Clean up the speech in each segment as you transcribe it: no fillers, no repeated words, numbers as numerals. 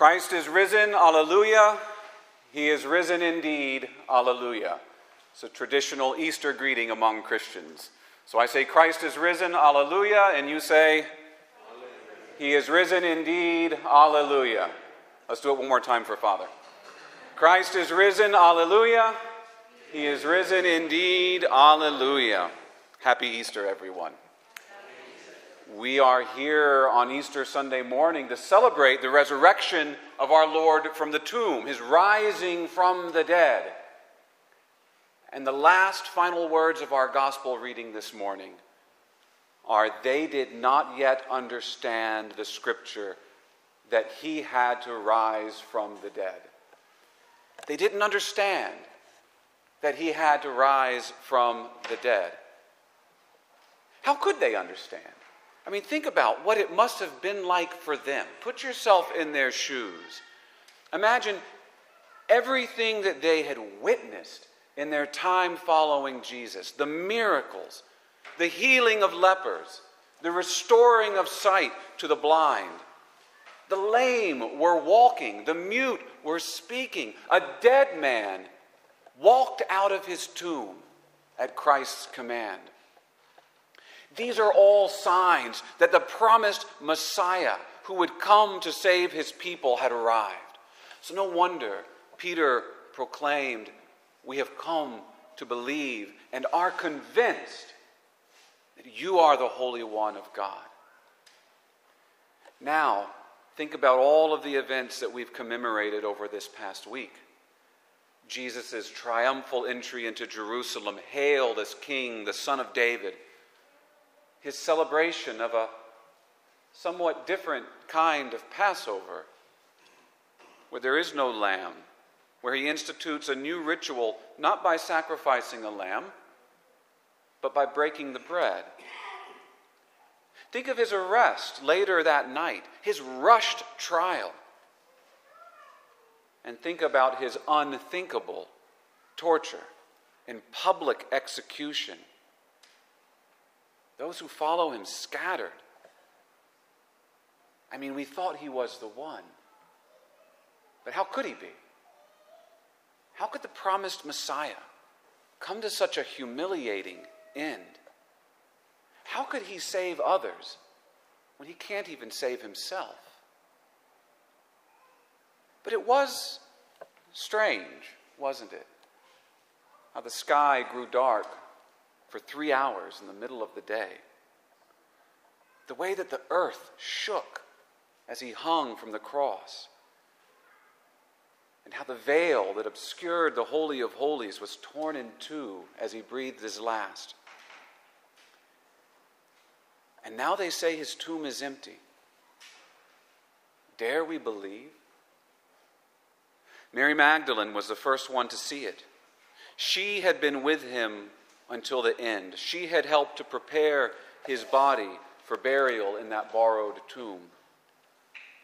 Christ is risen, alleluia. He is risen indeed, alleluia. It's a traditional Easter greeting among Christians. So I say, Christ is risen, alleluia, and you say, alleluia. He is risen indeed, alleluia. Let's do it one more time for Father. Christ is risen, alleluia. He is risen indeed, alleluia. Happy Easter, everyone. We are here on Easter Sunday morning to celebrate the resurrection of our Lord from the tomb, his rising from the dead. And the last final words of our gospel reading this morning are, they did not yet understand the scripture that he had to rise from the dead. They didn't understand that he had to rise from the dead. How could they understand? I mean, think about what it must have been like for them. Put yourself in their shoes. Imagine everything that they had witnessed in their time following Jesus. The miracles, the healing of lepers, the restoring of sight to the blind. The lame were walking, the mute were speaking. A dead man walked out of his tomb at Christ's command. These are all signs that the promised Messiah who would come to save his people had arrived. So no wonder Peter proclaimed, we have come to believe and are convinced that you are the Holy One of God. Now, think about all of the events that we've commemorated over this past week. Jesus' triumphal entry into Jerusalem, hailed as King, the Son of David. His celebration of a somewhat different kind of Passover, where there is no lamb, where he institutes a new ritual, not by sacrificing a lamb, but by breaking the bread. Think of his arrest later that night, his rushed trial. And think about his unthinkable torture and public execution. Those who follow him scattered. I mean, we thought he was the one. But how could he be? How could the promised Messiah come to such a humiliating end? How could he save others when he can't even save himself? But it was strange, wasn't it? How the sky grew dark for 3 hours in the middle of the day. The way that the earth shook as he hung from the cross. And how the veil that obscured the Holy of Holies was torn in two as he breathed his last. And now they say his tomb is empty. Dare we believe? Mary Magdalene was the first one to see it. She had been with him until the end. She had helped to prepare his body for burial in that borrowed tomb.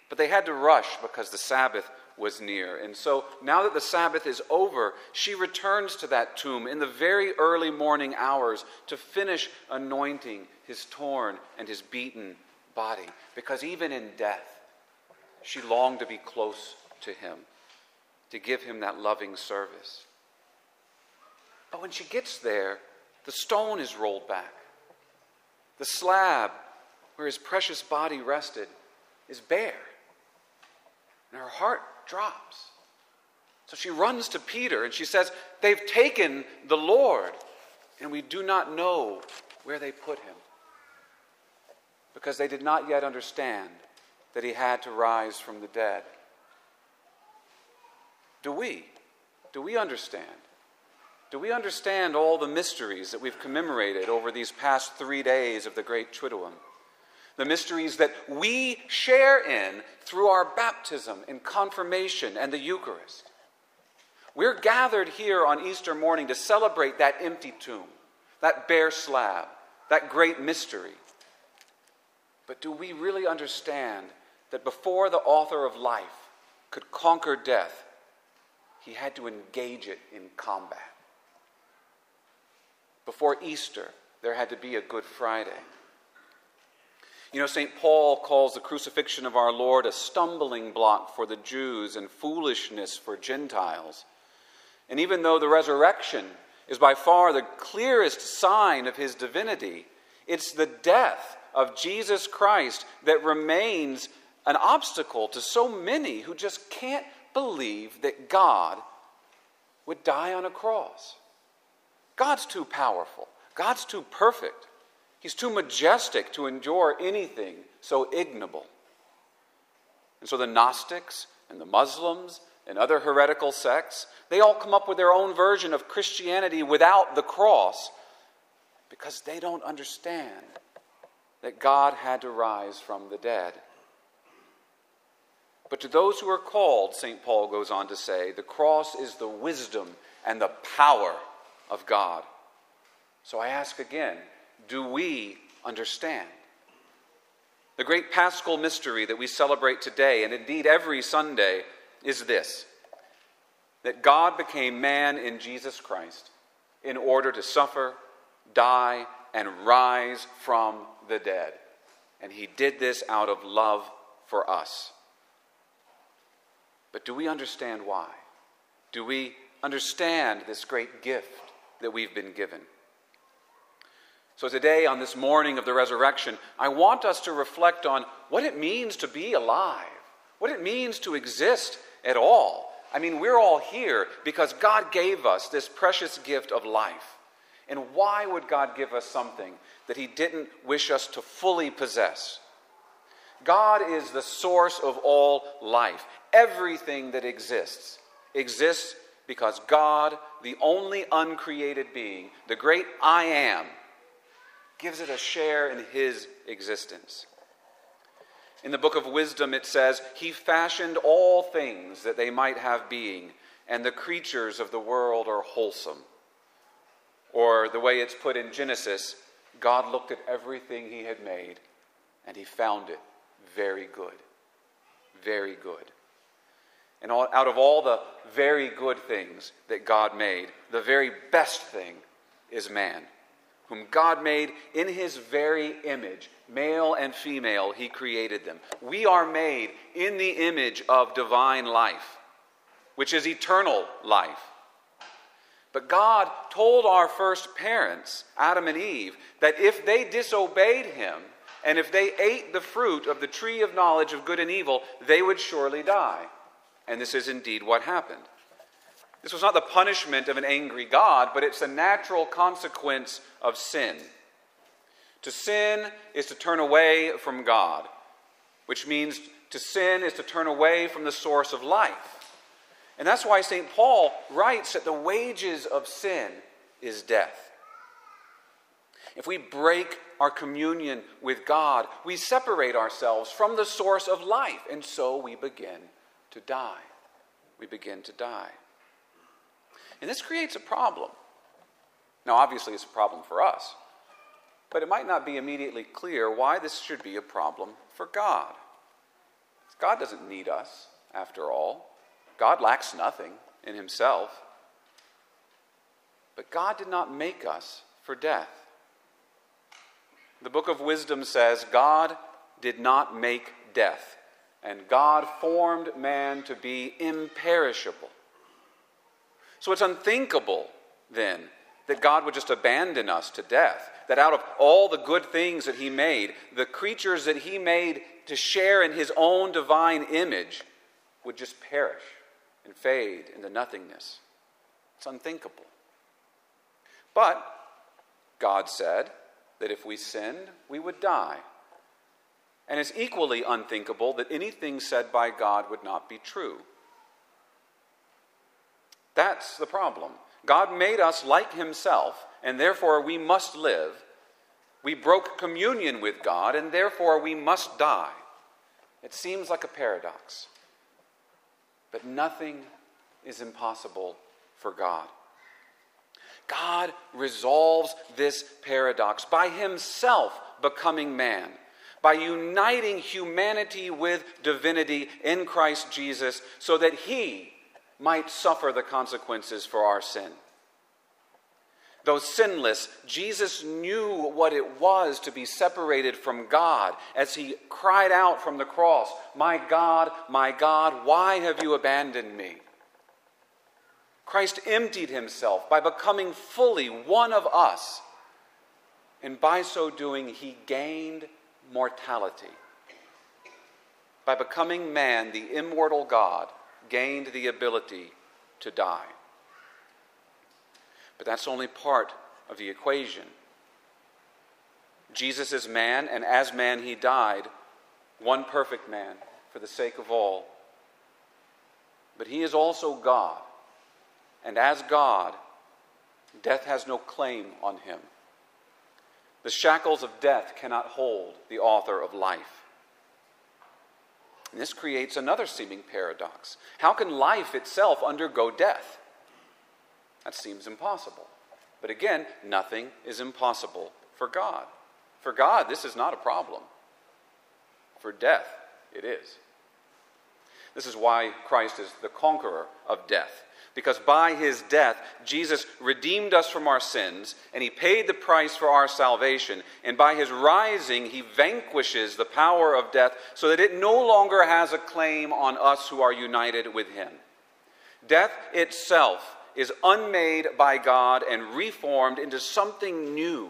But they had to rush because the Sabbath was near. And so now that the Sabbath is over, she returns to that tomb in the very early morning hours to finish anointing his torn and his beaten body. Because even in death, she longed to be close to him, to give him that loving service. But when she gets there, the stone is rolled back. The slab where his precious body rested is bare. And her heart drops. So she runs to Peter and she says, they've taken the Lord, and we do not know where they put him. Because they did not yet understand that he had to rise from the dead. Do we understand? Do we understand all the mysteries that we've commemorated over these past 3 days of the Great Triduum? The mysteries that we share in through our baptism and confirmation and the Eucharist. We're gathered here on Easter morning to celebrate that empty tomb, that bare slab, that great mystery. But do we really understand that before the author of life could conquer death, he had to engage it in combat? Before Easter, there had to be a Good Friday. You know, St. Paul calls the crucifixion of our Lord a stumbling block for the Jews and foolishness for Gentiles. And even though the resurrection is by far the clearest sign of his divinity, it's the death of Jesus Christ that remains an obstacle to so many who just can't believe that God would die on a cross. God's too powerful. God's too perfect. He's too majestic to endure anything so ignoble. And so the Gnostics and the Muslims and other heretical sects, they all come up with their own version of Christianity without the cross because they don't understand that God had to rise from the dead. But to those who are called, St. Paul goes on to say, the cross is the wisdom and the power of God. So I ask again, do we understand? The great Paschal mystery that we celebrate today, and indeed every Sunday, is this: that God became man in Jesus Christ in order to suffer, die, and rise from the dead. And he did this out of love for us. But do we understand why? Do we understand this great gift that we've been given? So today, on this morning of the resurrection, I want us to reflect on what it means to be alive, what it means to exist at all. I mean, we're all here because God gave us this precious gift of life. And why would God give us something that he didn't wish us to fully possess? God is the source of all life. Everything that exists because God, the only uncreated being, the great I Am, gives it a share in his existence. In the book of Wisdom, it says, he fashioned all things that they might have being, and the creatures of the world are wholesome. Or the way it's put in Genesis, God looked at everything he had made, and he found it very good. Very good. And out of all the very good things that God made, the very best thing is man, whom God made in his very image. Male and female, he created them. We are made in the image of divine life, which is eternal life. But God told our first parents, Adam and Eve, that if they disobeyed him, and if they ate the fruit of the tree of knowledge of good and evil, they would surely die. And this is indeed what happened. This was not the punishment of an angry God, but it's a natural consequence of sin. To sin is to turn away from God, which means to sin is to turn away from the source of life. And that's why St. Paul writes that the wages of sin is death. If we break our communion with God, we separate ourselves from the source of life, and so we begin to die. We begin to die. And this creates a problem. Now, obviously, it's a problem for us, but it might not be immediately clear why this should be a problem for God. God doesn't need us, after all. God lacks nothing in himself. But God did not make us for death. The book of Wisdom says, God did not make death, and God formed man to be imperishable. So it's unthinkable, then, that God would just abandon us to death, that out of all the good things that he made, the creatures that he made to share in his own divine image would just perish and fade into nothingness. It's unthinkable. But God said that if we sinned, we would die. And it's equally unthinkable that anything said by God would not be true. That's the problem. God made us like himself, and therefore we must live. We broke communion with God, and therefore we must die. It seems like a paradox. But nothing is impossible for God. God resolves this paradox by himself becoming man, by uniting humanity with divinity in Christ Jesus, so that he might suffer the consequences for our sin. though sinless, Jesus knew what it was to be separated from God as he cried out from the cross, my God, why have you abandoned me?" Christ emptied himself by becoming fully one of us, and by so doing, he gained mortality. By becoming man, the immortal God gained the ability to die. But that's only part of the equation. Jesus is man, and as man he died, one perfect man for the sake of all. But he is also God, and as God, death has no claim on him. The shackles of death cannot hold the author of life. And this creates another seeming paradox. How can life itself undergo death? That seems impossible. But again, nothing is impossible for God. For God, this is not a problem. For death, it is. This is why Christ is the conqueror of death. Because by his death, Jesus redeemed us from our sins, and he paid the price for our salvation. And by his rising, he vanquishes the power of death so that it no longer has a claim on us who are united with him. Death itself is unmade by God and reformed into something new,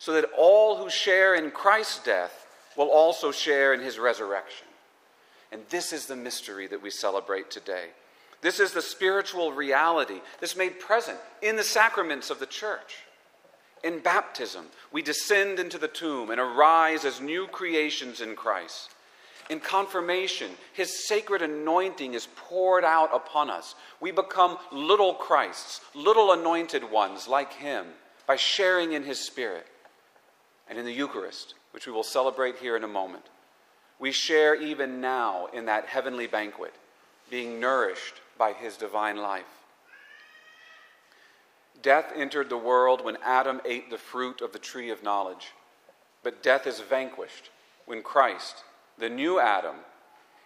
so that all who share in Christ's death will also share in his resurrection. And this is the mystery that we celebrate today. This is the spiritual reality that's made present in the sacraments of the church. In baptism, we descend into the tomb and arise as new creations in Christ. In confirmation, his sacred anointing is poured out upon us. We become little Christs, little anointed ones like him, by sharing in his Spirit. And in the Eucharist, which we will celebrate here in a moment, we share even now in that heavenly banquet, being nourished by his divine life. Death entered the world when Adam ate the fruit of the tree of knowledge, but death is vanquished when Christ, the new Adam,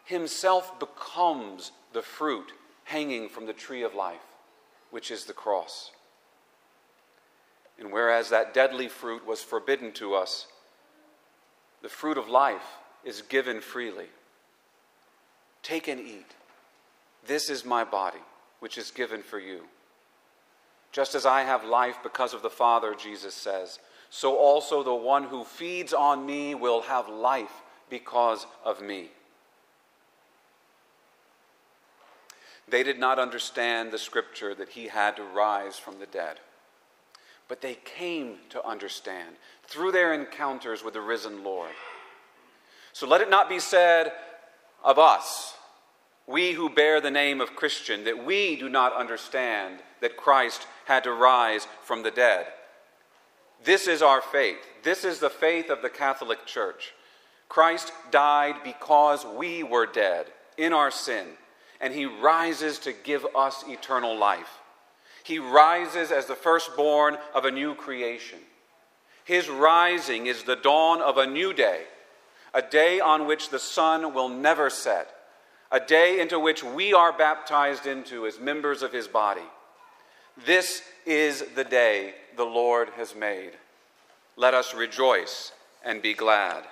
himself becomes the fruit hanging from the tree of life, which is the cross. And whereas that deadly fruit was forbidden to us, the fruit of life is given freely. Take and eat. This is my body, which is given for you. Just as I have life because of the Father, Jesus says, so also the one who feeds on me will have life because of me. They did not understand the scripture that he had to rise from the dead, but they came to understand through their encounters with the risen Lord. So let it not be said of us, we who bear the name of Christian, that we do not understand that Christ had to rise from the dead. This is our faith. This is the faith of the Catholic Church. Christ died because we were dead in our sin, and he rises to give us eternal life. He rises as the firstborn of a new creation. His rising is the dawn of a new day, a day on which the sun will never set, a day into which we are baptized into as members of his body. This is the day the Lord has made. Let us rejoice and be glad.